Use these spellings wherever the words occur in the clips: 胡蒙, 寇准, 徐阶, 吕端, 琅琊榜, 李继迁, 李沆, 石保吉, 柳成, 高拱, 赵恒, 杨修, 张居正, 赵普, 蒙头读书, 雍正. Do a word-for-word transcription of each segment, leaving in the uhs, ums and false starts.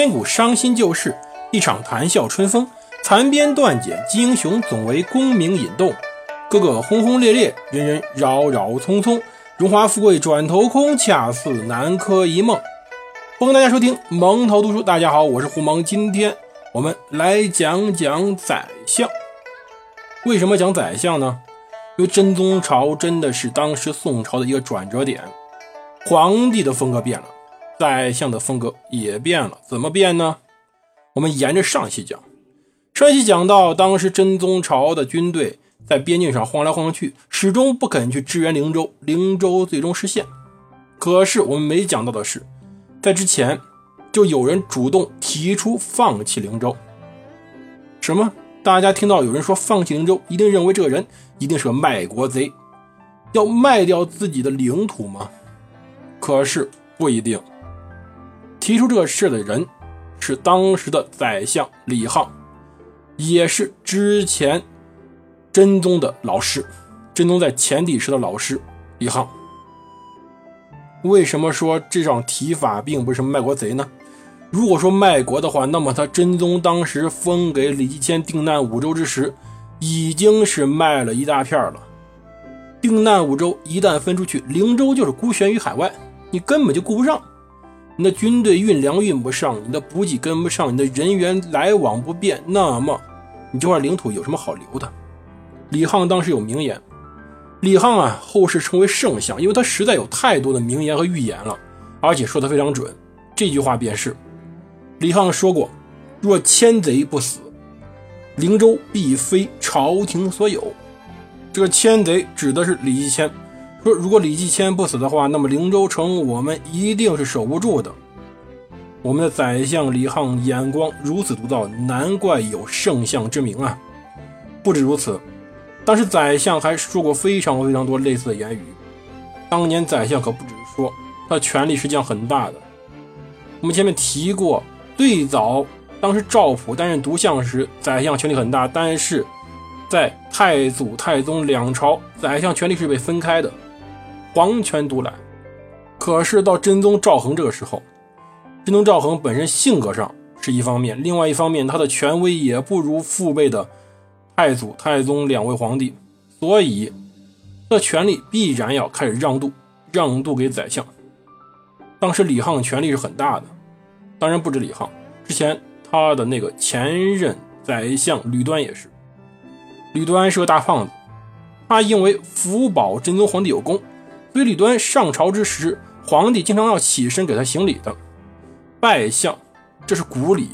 千古伤心旧事，一场谈笑春风，残编断简及英雄，总为功名引动。个个轰轰烈烈，人人扰扰匆匆，荣华富贵转头空，恰似南柯一梦。欢迎大家收听蒙头读书，大家好，我是胡蒙。今天我们来讲讲宰相。为什么讲宰相呢？因为真宗朝真的是当时宋朝的一个转折点，皇帝的风格变了，宰相的风格也变了。怎么变呢？我们沿着上期讲，上期讲到当时真宗朝的军队在边境上晃来晃去，始终不肯去支援灵州，灵州最终失陷。可是我们没讲到的是，在之前就有人主动提出放弃灵州。什么？大家听到有人说放弃灵州，一定认为这个人一定是个卖国贼，要卖掉自己的领土吗？可是不一定。提出这事的人是当时的宰相李沆，也是之前真宗的老师，真宗在前帝时的老师李沆。为什么说这场提法并不是卖国贼呢？如果说卖国的话，那么他真宗当时封给李继迁定难五州之时，已经是卖了一大片了。定难五州一旦分出去，灵州就是孤悬于海外，你根本就顾不上，你的军队运粮运不上，你的补给跟不上，你的人员来往不便，那么你这块领土有什么好留的？李沆当时有名言，李沆啊，后世成为圣相，因为他实在有太多的名言和预言了，而且说得非常准。这句话便是，李沆说过：“若千贼不死，灵州必非朝廷所有。”这个千贼指的是李继迁，说如果李继迁不死的话，那么灵州城我们一定是守不住的。我们的宰相李沆眼光如此独到，难怪有圣相之名啊！不止如此。当时宰相还说过非常非常多类似的言语。当年宰相可不只是说，他的权力实际上很大的。我们前面提过，最早当时赵普担任独相时，宰相权力很大，但是在太祖太宗两朝，宰相权力是被分开的，皇权独揽。可是到真宗赵恒这个时候，真宗赵恒本身性格上是一方面，另外一方面他的权威也不如父辈的太祖太宗两位皇帝，所以这权力必然要开始让渡，让渡给宰相。当时李沆权力是很大的，当然不止李沆，之前他的那个前任宰相吕端也是。吕端是个大胖子，他因为辅保真宗皇帝有功，所以吕端上朝之时，皇帝经常要起身给他行礼的，拜相，这是古礼。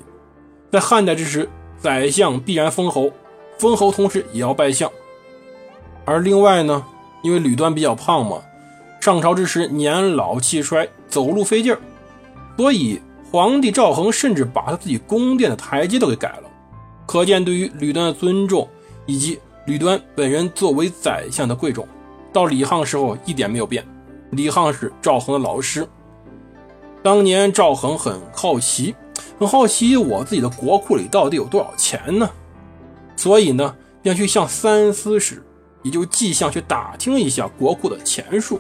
在汉代之时，宰相必然封侯，封侯同时也要拜相。而另外呢，因为吕端比较胖嘛，上朝之时年老气衰，走路费劲儿，所以皇帝赵恒甚至把他自己宫殿的台阶都给改了，可见对于吕端的尊重以及吕端本人作为宰相的贵重。到李沆时候一点没有变，李沆是赵恒的老师。当年赵恒很好奇，很好奇我自己的国库里到底有多少钱呢，所以呢，便去向三司使，也就是季相去打听一下国库的钱数。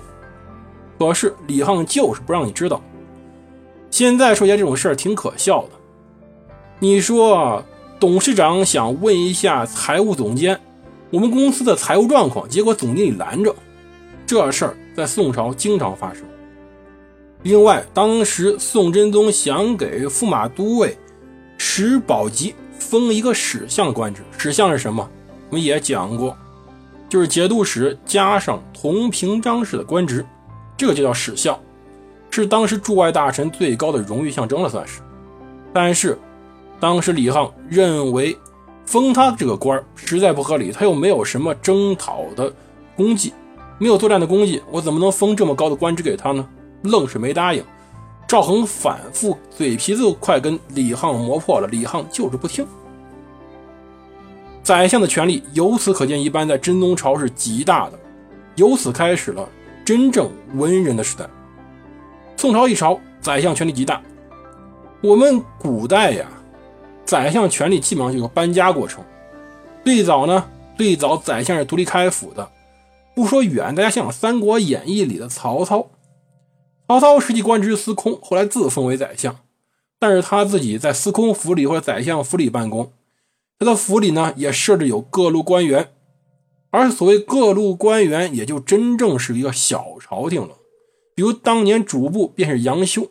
可是李沆就是不让你知道。现在说起来这种事儿挺可笑的。你说董事长想问一下财务总监我们公司的财务状况，结果总经理拦着。这事儿在宋朝经常发生。另外，当时宋真宗想给驸马都尉石保吉封一个史相官职，史相是什么？我们也讲过，就是节度使加上同平章事的官职，这个就叫史相，是当时驻外大臣最高的荣誉象征了，算是。但是，当时李沆认为封他这个官实在不合理，他又没有什么征讨的功绩，没有作战的功绩，我怎么能封这么高的官职给他呢？愣是没答应。赵恒反复嘴皮子都快跟李沆磨破了，李沆就是不听。宰相的权力由此可见一斑，在真宗朝是极大的，由此开始了真正文人的时代。宋朝一朝，宰相权力极大。我们古代呀，宰相权力基本上就是搬家过程。最早呢，最早宰相是独立开府的。不说远，大家想想《三国演义》里的曹操，曹操实际官职司空，后来自封为宰相。但是他自己在司空府里或者宰相府里办公，他的府里呢也设置有各路官员，而所谓各路官员也就真正是一个小朝廷了。比如当年主簿便是杨修，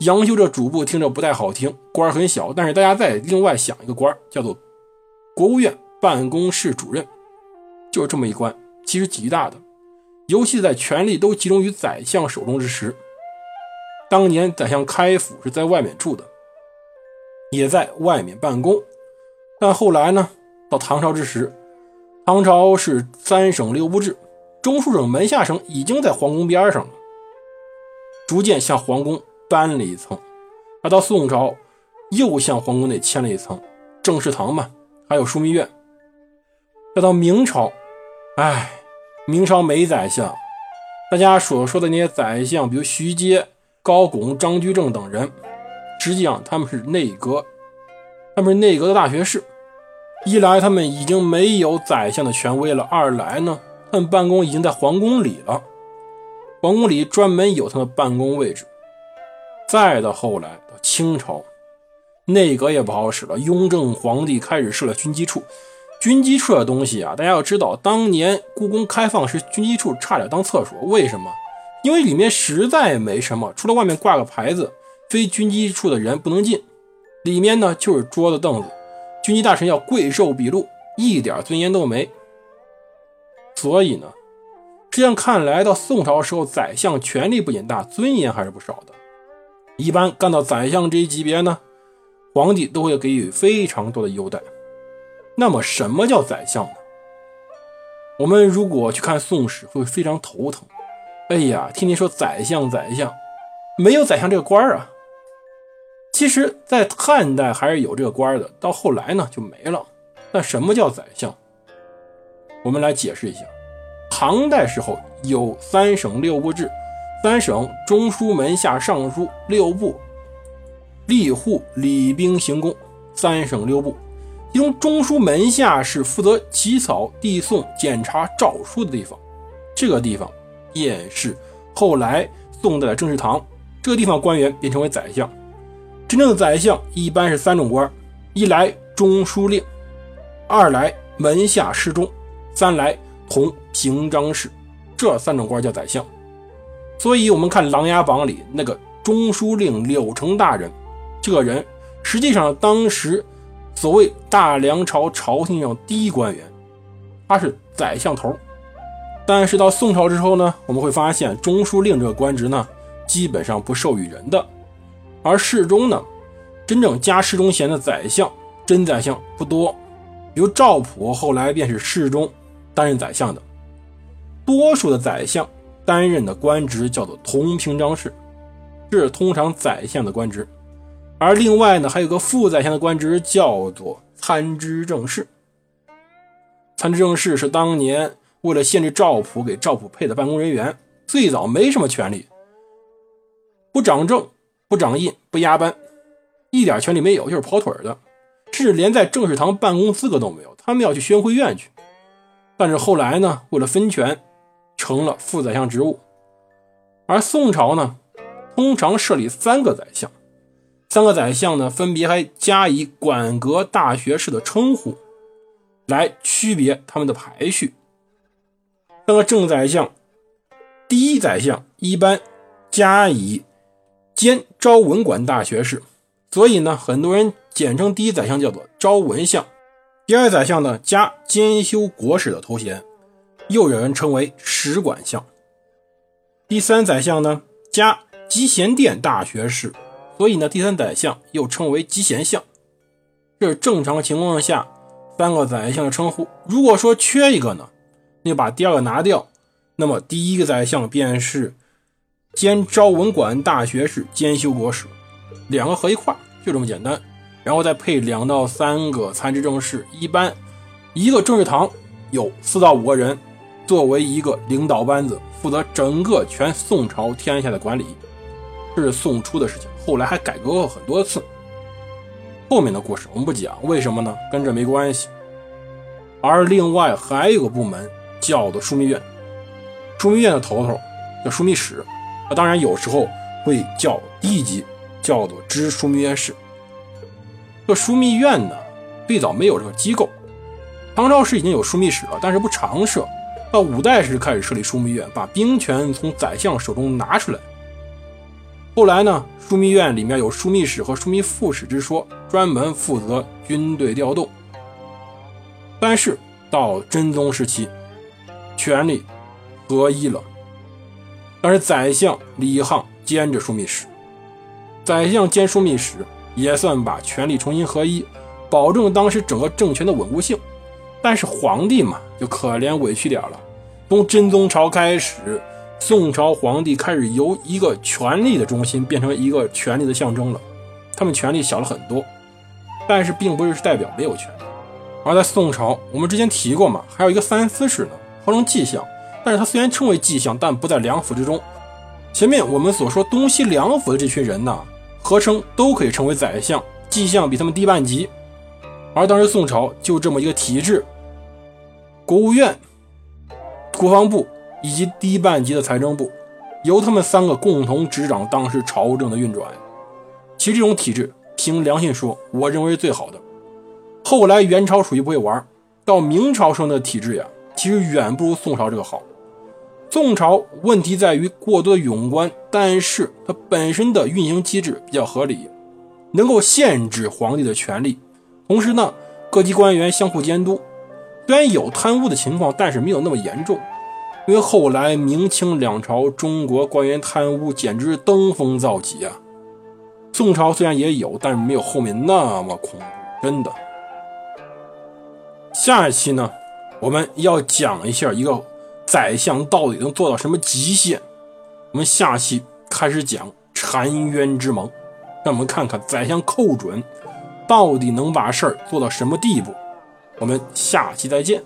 杨修这主簿听着不太好听，官很小，但是大家再另外想一个官，叫做国务院办公室主任，就是这么一官，其实极大的，尤其在权力都集中于宰相手中之时。当年宰相开府是在外面住的，也在外面办公，但后来呢，到唐朝之时，唐朝是三省六部制，中书省、门下省已经在皇宫边上了，逐渐向皇宫搬了一层。而到宋朝又向皇宫内迁了一层，政事堂嘛，还有枢密院。再到明朝，哎，明朝没宰相，大家所说的那些宰相，比如徐阶、高拱、张居正等人，实际上他们是内阁，他们是内阁的大学士。一来他们已经没有宰相的权威了，二来呢，他们办公已经在皇宫里了，皇宫里专门有他们的办公位置。再到后来到清朝，内阁也不好使了，雍正皇帝开始设了军机处。军机处的东西啊，大家要知道，当年故宫开放时，军机处差点当厕所，为什么？因为里面实在没什么，除了外面挂个牌子，非军机处的人不能进。里面呢就是桌子凳子，军机大臣要跪受笔录，一点尊严都没。所以呢，这样看来，到宋朝时候，宰相权力不仅大，尊严还是不少的。一般干到宰相这一级别呢，皇帝都会给予非常多的优待。那么什么叫宰相呢？我们如果去看宋史会非常头疼，哎呀，天天说宰相宰相，没有宰相这个官啊。其实在汉代还是有这个官的，到后来呢就没了。那什么叫宰相？我们来解释一下。唐代时候有三省六部制，三省中书、门下、尚书，六部吏户、礼兵、刑工，三省六部。其中中书门下是负责起草、递送、检查诏书的地方，这个地方便是后来宋代的政事堂，这个地方官员便成为宰相。真正的宰相一般是三种官，一来中书令，二来门下侍中，三来同平章事，这三种官叫宰相。所以我们看《琅琊榜》里那个中书令柳成大人，这个人实际上当时所谓大梁朝朝廷上第一官员，他是宰相头。但是到宋朝之后呢，我们会发现中书令这个官职呢基本上不授予人的，而侍中呢，真正加侍中衔的宰相真宰相不多，比如赵普后来便是侍中担任宰相的。多数的宰相担任的官职叫做同平章事，这是通常宰相的官职。而另外呢，还有个副宰相的官职叫做参知政事。参知政事是当年为了限制赵普给赵普配的办公人员，最早没什么权力，不掌政、不掌印、不押班，一点权力没有，就是跑腿的，甚至连在政事堂办公资格都没有，他们要去宣徽院去。但是后来呢，为了分权成了副宰相职务。而宋朝呢，通常设立三个宰相，三个宰相呢分别还加以管阁大学士的称呼来区别他们的排序。三个正宰相，第一宰相一般加以兼昭文馆大学士，所以呢很多人简称第一宰相叫做昭文相。第二宰相呢加兼修国史的头衔，又有人称为史馆相。第三宰相呢加集贤殿大学士，所以呢第三宰相又称为集贤相。这是正常情况下三个宰相的称呼，如果说缺一个呢，你把第二个拿掉，那么第一个宰相便是兼昭文馆大学士兼修国史，两个合一块，就这么简单。然后再配两到三个参知政事，一般一个政事堂有四到五个人作为一个领导班子，负责整个全宋朝天下的管理。这是宋初的事情，后来还改革过很多次，后面的故事我们不讲，为什么呢？跟这没关系。而另外还有个部门叫做枢密院，枢密院的头头叫枢密使，当然有时候会叫低级叫做知枢密院事。这枢密院呢，最早没有这个机构，唐朝时已经有枢密使了，但是不常设。到五代时开始设立枢密院，把兵权从宰相手中拿出来。后来呢，枢密院里面有枢密使和枢密副使之说，专门负责军队调动。但是到真宗时期，权力合一了，但是宰相李沆兼着枢密使，宰相兼枢密使也算把权力重新合一，保证当时整个政权的稳固性。但是皇帝嘛，就可怜委屈点了。从真宗朝开始，宋朝皇帝开始由一个权力的中心变成一个权力的象征了，他们权力小了很多，但是并不是代表没有权力。而在宋朝，我们之前提过嘛，还有一个三司使呢，号称季相，但是他虽然称为季相，但不在两府之中。前面我们所说东西两府的这群人呢，合称都可以成为宰相，季相比他们低半级。而当时宋朝就这么一个体制，国务院、国防部以及低半级的财政部，由他们三个共同执掌当时朝政的运转。其实这种体制凭良心说，我认为是最好的。后来元朝属于不会玩，到明朝生的体制呀，其实远不如宋朝这个好。宋朝问题在于过多的冗官，但是它本身的运行机制比较合理，能够限制皇帝的权力。同时呢，各级官员相互监督，虽然有贪污的情况，但是没有那么严重。因为后来明清两朝中国官员贪污简直登峰造极啊！宋朝虽然也有，但是没有后面那么恐怖，真的。下一期呢，我们要讲一下一个宰相到底能做到什么极限。我们下期开始讲澶渊之盟，让我们看看宰相寇准到底能把事儿做到什么地步。我们下期再见。